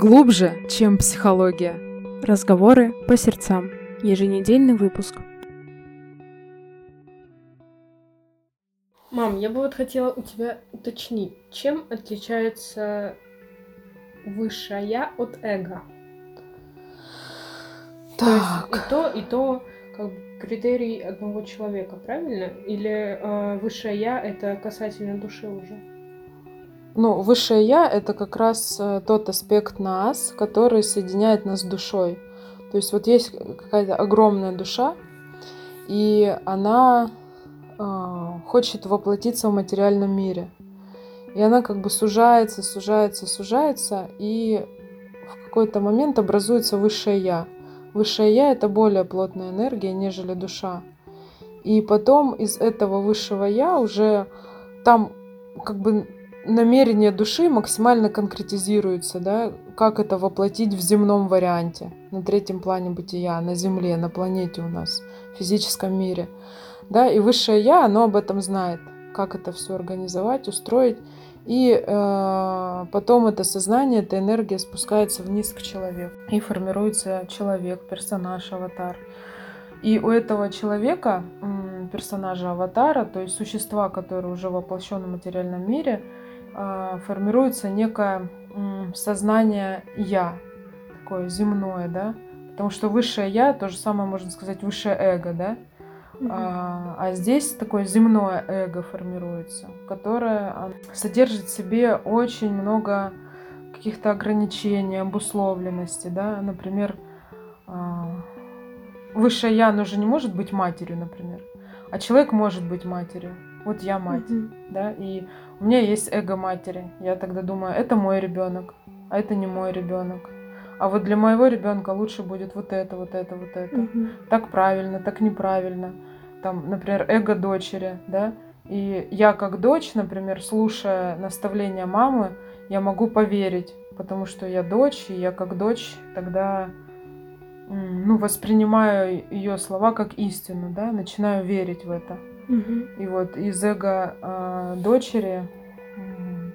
глубже, чем психология. Разговоры по сердцам. Еженедельный выпуск. Мам, я бы хотела у тебя уточнить, чем отличается высшая от эго? Так. То есть и то как бы критерий одного человека, правильно? Или высшее я это касательно души уже? Ну, высшее я — это как раз тот аспект нас, который соединяет нас с душой. То есть вот есть какая-то огромная душа, и она хочет воплотиться в материальном мире. И она как бы сужается, и в какой-то момент образуется высшее я. Высшее я — это более плотная энергия, нежели душа. И потом из этого высшего я уже там как бы намерение души максимально конкретизируется, да, как это воплотить в земном варианте, на третьем плане бытия, на Земле, на планете у нас, в физическом мире. Да, и высшее я, оно об этом знает, как это все организовать, устроить. И потом это сознание, эта энергия спускается вниз к человеку. И формируется человек, персонаж, аватар. И у этого человека, персонажа, аватара, то есть существа, которые уже воплощены в материальном мире, формируется некое сознание «я», такое земное, да? Потому что высшее «я», то же самое можно сказать высшее эго, да? А здесь такое земное эго формируется, которое содержит в себе очень много каких-то ограничений, обусловленности, да? Например, высшее я, оно же не может быть матерью, например, а человек может быть матерью. Вот я мать, да, и у меня есть эго матери. Я тогда думаю, это мой ребенок, а это не мой ребенок. А вот для моего ребенка лучше будет вот это. Так правильно, так неправильно. Там, например, эго дочери, да. И я как дочь, например, слушая наставления мамы, я могу поверить, потому что я дочь, и я как дочь тогда воспринимаю ее слова как истину, да, начинаю верить в это. И вот из эго дочери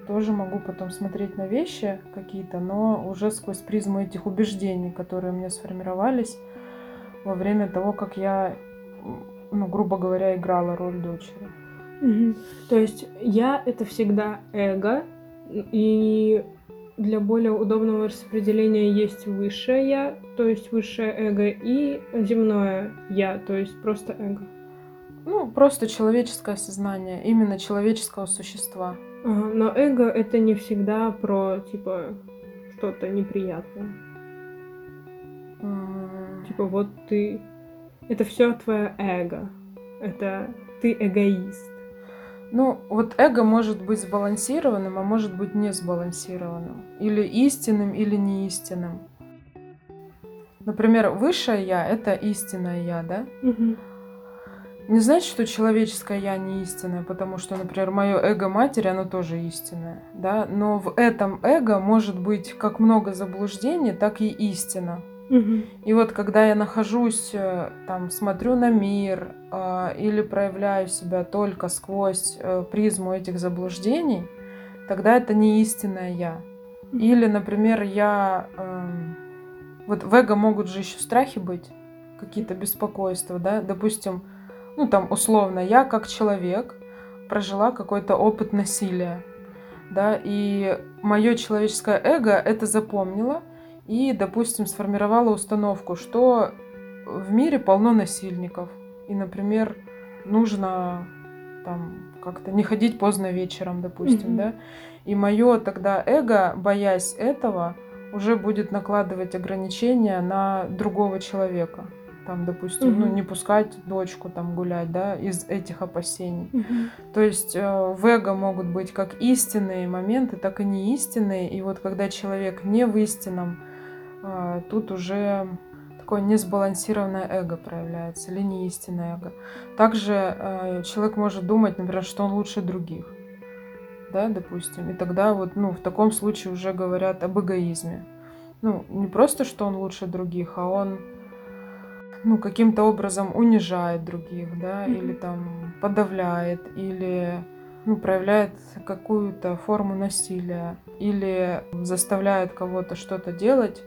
тоже могу потом смотреть на вещи какие-то, но уже сквозь призму этих убеждений, которые у меня сформировались во время того, как я, грубо говоря, играла роль дочери. То есть я — это всегда эго, и для более удобного распределения есть высшее я, то есть высшее эго, и земное я, то есть просто эго. Просто человеческое сознание, именно человеческого существа. Но эго это не всегда про, что-то неприятное. Вот ты... Это все твое эго. Это ты эгоист. Вот эго может быть сбалансированным, а может быть не сбалансированным. Или истинным, или не истинным. Например, высшее я — это истинное я, да? Не значит, что человеческое я не истинное, потому что, например, мое эго матери, оно тоже истинное, да? Но в этом эго может быть как много заблуждений, так и истина. И вот когда я нахожусь, смотрю на мир или проявляю себя только сквозь призму этих заблуждений, тогда это не истинное я. Или, например, я... в эго могут же еще страхи быть, какие-то беспокойства, да? Допустим, условно, я как человек прожила какой-то опыт насилия, да, и мое человеческое эго это запомнило и, допустим, сформировало установку, что в мире полно насильников, и, например, нужно как-то не ходить поздно вечером, допустим, да, и мое тогда эго, боясь этого, уже будет накладывать ограничения на другого человека. Допустим, не пускать дочку гулять, да, из этих опасений. То есть в эго могут быть как истинные моменты, так и неистинные. И вот когда человек не в истинном, тут уже такое несбалансированное эго проявляется, или неистинное эго. Также человек может думать, например, что он лучше других, да, допустим. И тогда в таком случае уже говорят об эгоизме. Не просто, что он лучше других, а он каким-то образом унижает других, да, или подавляет, или проявляет какую-то форму насилия или заставляет кого-то что-то делать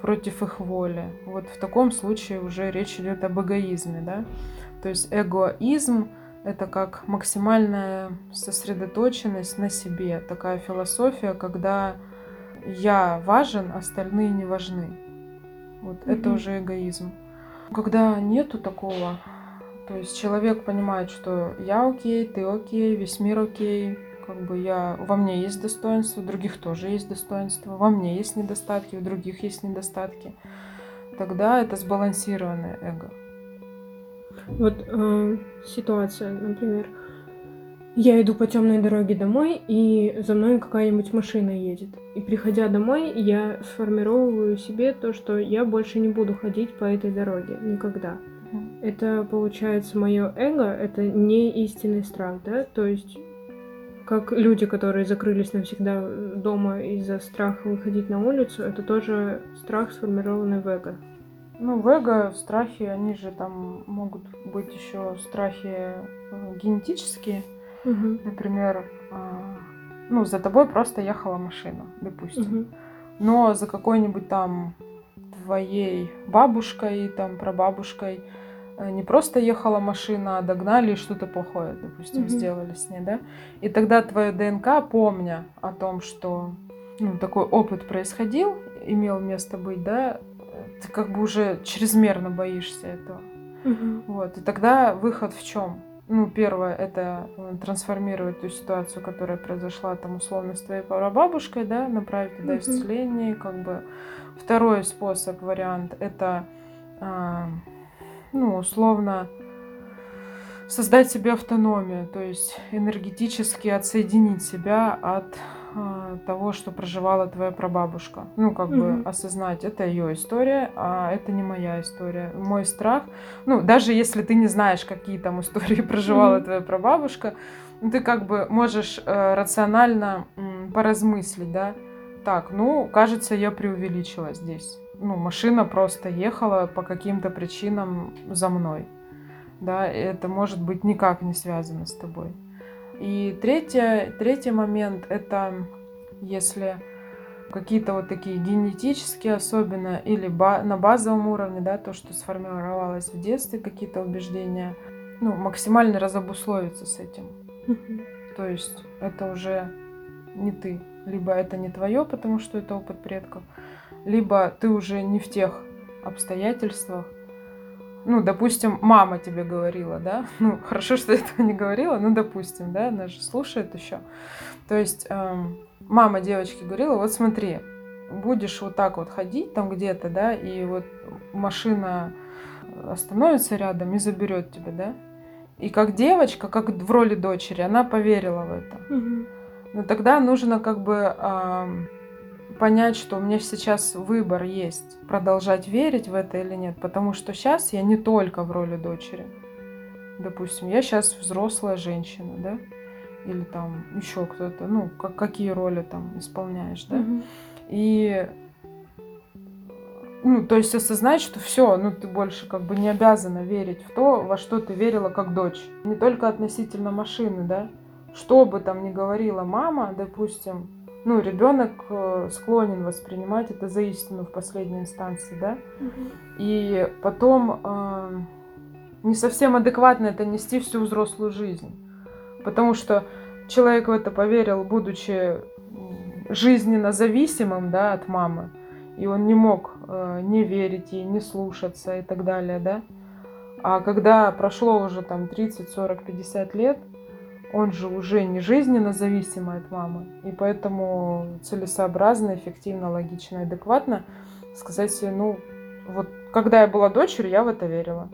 против их воли. Вот в таком случае уже речь идет об эгоизме, да? То есть эгоизм — это как максимальная сосредоточенность на себе, такая философия, когда я важен, остальные не важны. Вот это уже эгоизм. Когда нету такого, то есть человек понимает, что я окей, ты окей, весь мир окей, как бы во мне есть достоинство, у других тоже есть достоинство, во мне есть недостатки, у других есть недостатки. Тогда это сбалансированное эго. Вот ситуация, например, я иду по темной дороге домой, и за мной какая-нибудь машина едет. И приходя домой, я сформировываю себе то, что я больше не буду ходить по этой дороге никогда. Это, получается, мое эго, это не истинный страх, да? То есть, как люди, которые закрылись навсегда дома из-за страха выходить на улицу, это тоже страх, сформированный в эго. Ну, в эго, в страхе, они же там могут быть еще страхи генетические. Угу. Например, ну, за тобой просто ехала машина, допустим. Угу. Но за какой-нибудь там твоей бабушкой, там, прабабушкой не просто ехала машина, а догнали и что-то плохое, допустим, сделали с ней, да? И тогда твоя ДНК, помня о том, что такой опыт происходил, имел место быть, да, ты как бы уже чрезмерно боишься этого. Вот. И тогда выход в чем? Ну, первое, это трансформировать ту ситуацию, которая произошла там условно с твоей прабабушкой, да, направить туда исцеление, как бы. Второй способ, вариант, это условно создать себе автономию, то есть энергетически отсоединить себя от того, что проживала твоя прабабушка. Ну, как бы осознать, это ее история, а это не моя история. Мой страх, даже если ты не знаешь, какие там истории проживала твоя прабабушка, ты как бы можешь рационально поразмыслить, да. Так, кажется, я преувеличила здесь. Машина просто ехала по каким-то причинам за мной. Да, это может быть никак не связано с тобой. И третий момент, это если какие-то вот такие генетические особенно, или на базовом уровне, да, то, что сформировалось в детстве, какие-то убеждения, максимально разобусловиться с этим. То есть это уже не ты. Либо это не твое, потому что это опыт предков, либо ты уже не в тех обстоятельствах. Допустим, мама тебе говорила, да? Хорошо, что этого не говорила, допустим, да? Она же слушает еще. То есть, мама девочке говорила, вот смотри, будешь вот так вот ходить там где-то, да, и вот машина остановится рядом и заберет тебя, да? И как девочка, как в роли дочери, она поверила в это. Но тогда нужно как бы понять, что у меня сейчас выбор есть, продолжать верить в это или нет, потому что сейчас я не только в роли дочери. Допустим, я сейчас взрослая женщина, да, или там еще кто-то, какие роли там исполняешь, да, и, то есть осознать, что все, ты больше как бы не обязана верить в то, во что ты верила как дочь, не только относительно машины, да. Что бы там ни говорила мама, допустим, ребенок склонен воспринимать это за истину в последней инстанции, да? И потом не совсем адекватно это нести всю взрослую жизнь. Потому что человек в это поверил, будучи жизненно зависимым, да, от мамы, и он не мог не верить ей, не слушаться и так далее, да? А когда прошло уже там 30, 40, 50 лет, он же уже не жизненно зависимый от мамы, и поэтому целесообразно, эффективно, логично, адекватно сказать себе, вот когда я была дочерью, я в это верила.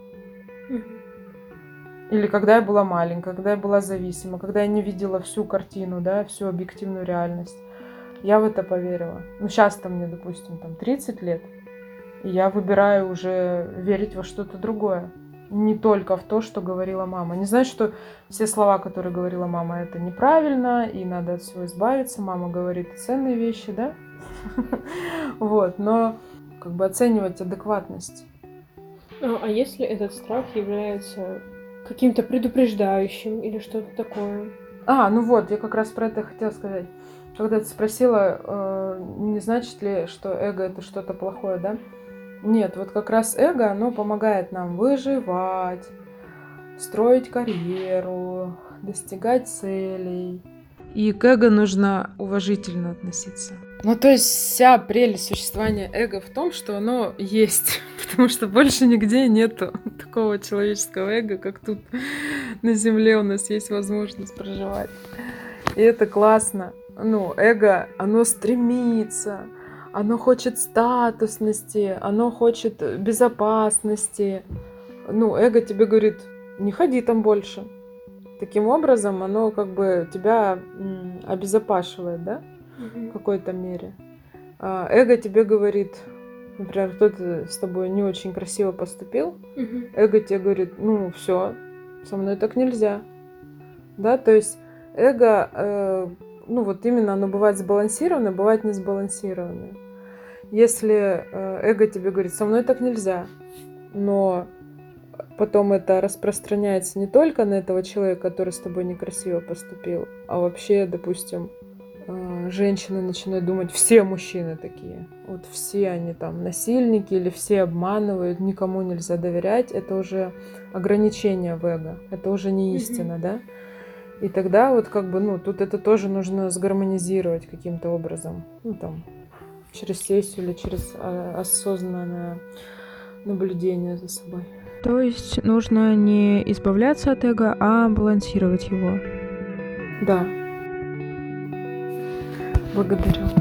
Или когда я была маленькая, когда я была зависима, когда я не видела всю картину, да, всю объективную реальность, я в это поверила. Сейчас-то мне, допустим, там 30 лет, и я выбираю уже верить во что-то другое. Не только в то, что говорила мама. Не значит, что все слова, которые говорила мама, это неправильно, и надо от всего избавиться. Мама говорит ценные вещи, да? Вот, но как бы оценивать адекватность. А если этот страх является каким-то предупреждающим или что-то такое? Ну вот, я как раз про это хотела сказать. Когда ты спросила, не значит ли, что эго это что-то плохое, да? Нет, вот как раз эго, оно помогает нам выживать, строить карьеру, достигать целей. И к эго нужно уважительно относиться. Ну, то есть вся прелесть существования эго в том, что оно есть, потому что больше нигде нету такого человеческого эго, как тут на Земле у нас есть возможность проживать. И это классно. Ну, эго, оно стремится, оно хочет статусности, оно хочет безопасности. Ну, эго тебе говорит, не ходи там больше. Таким образом, оно как бы тебя обезопашивает, да? В какой-то мере. Эго тебе говорит, например, кто-то с тобой не очень красиво поступил, эго тебе говорит, ну все, со мной так нельзя. Да, то есть эго, ну вот именно оно бывает сбалансированное, бывает не сбалансированное. Если эго тебе говорит, со мной так нельзя, но потом это распространяется не только на этого человека, который с тобой некрасиво поступил, а вообще, допустим, женщины начинают думать, все мужчины такие. Вот все они там насильники или все обманывают, никому нельзя доверять. Это уже ограничение в эго. Это уже не истина, да? И тогда вот как бы, ну, тут это тоже нужно сгармонизировать каким-то образом. Ну, там, через сессию или через осознанное наблюдение за собой. То есть нужно не избавляться от эго, а балансировать его. Да. Благодарю.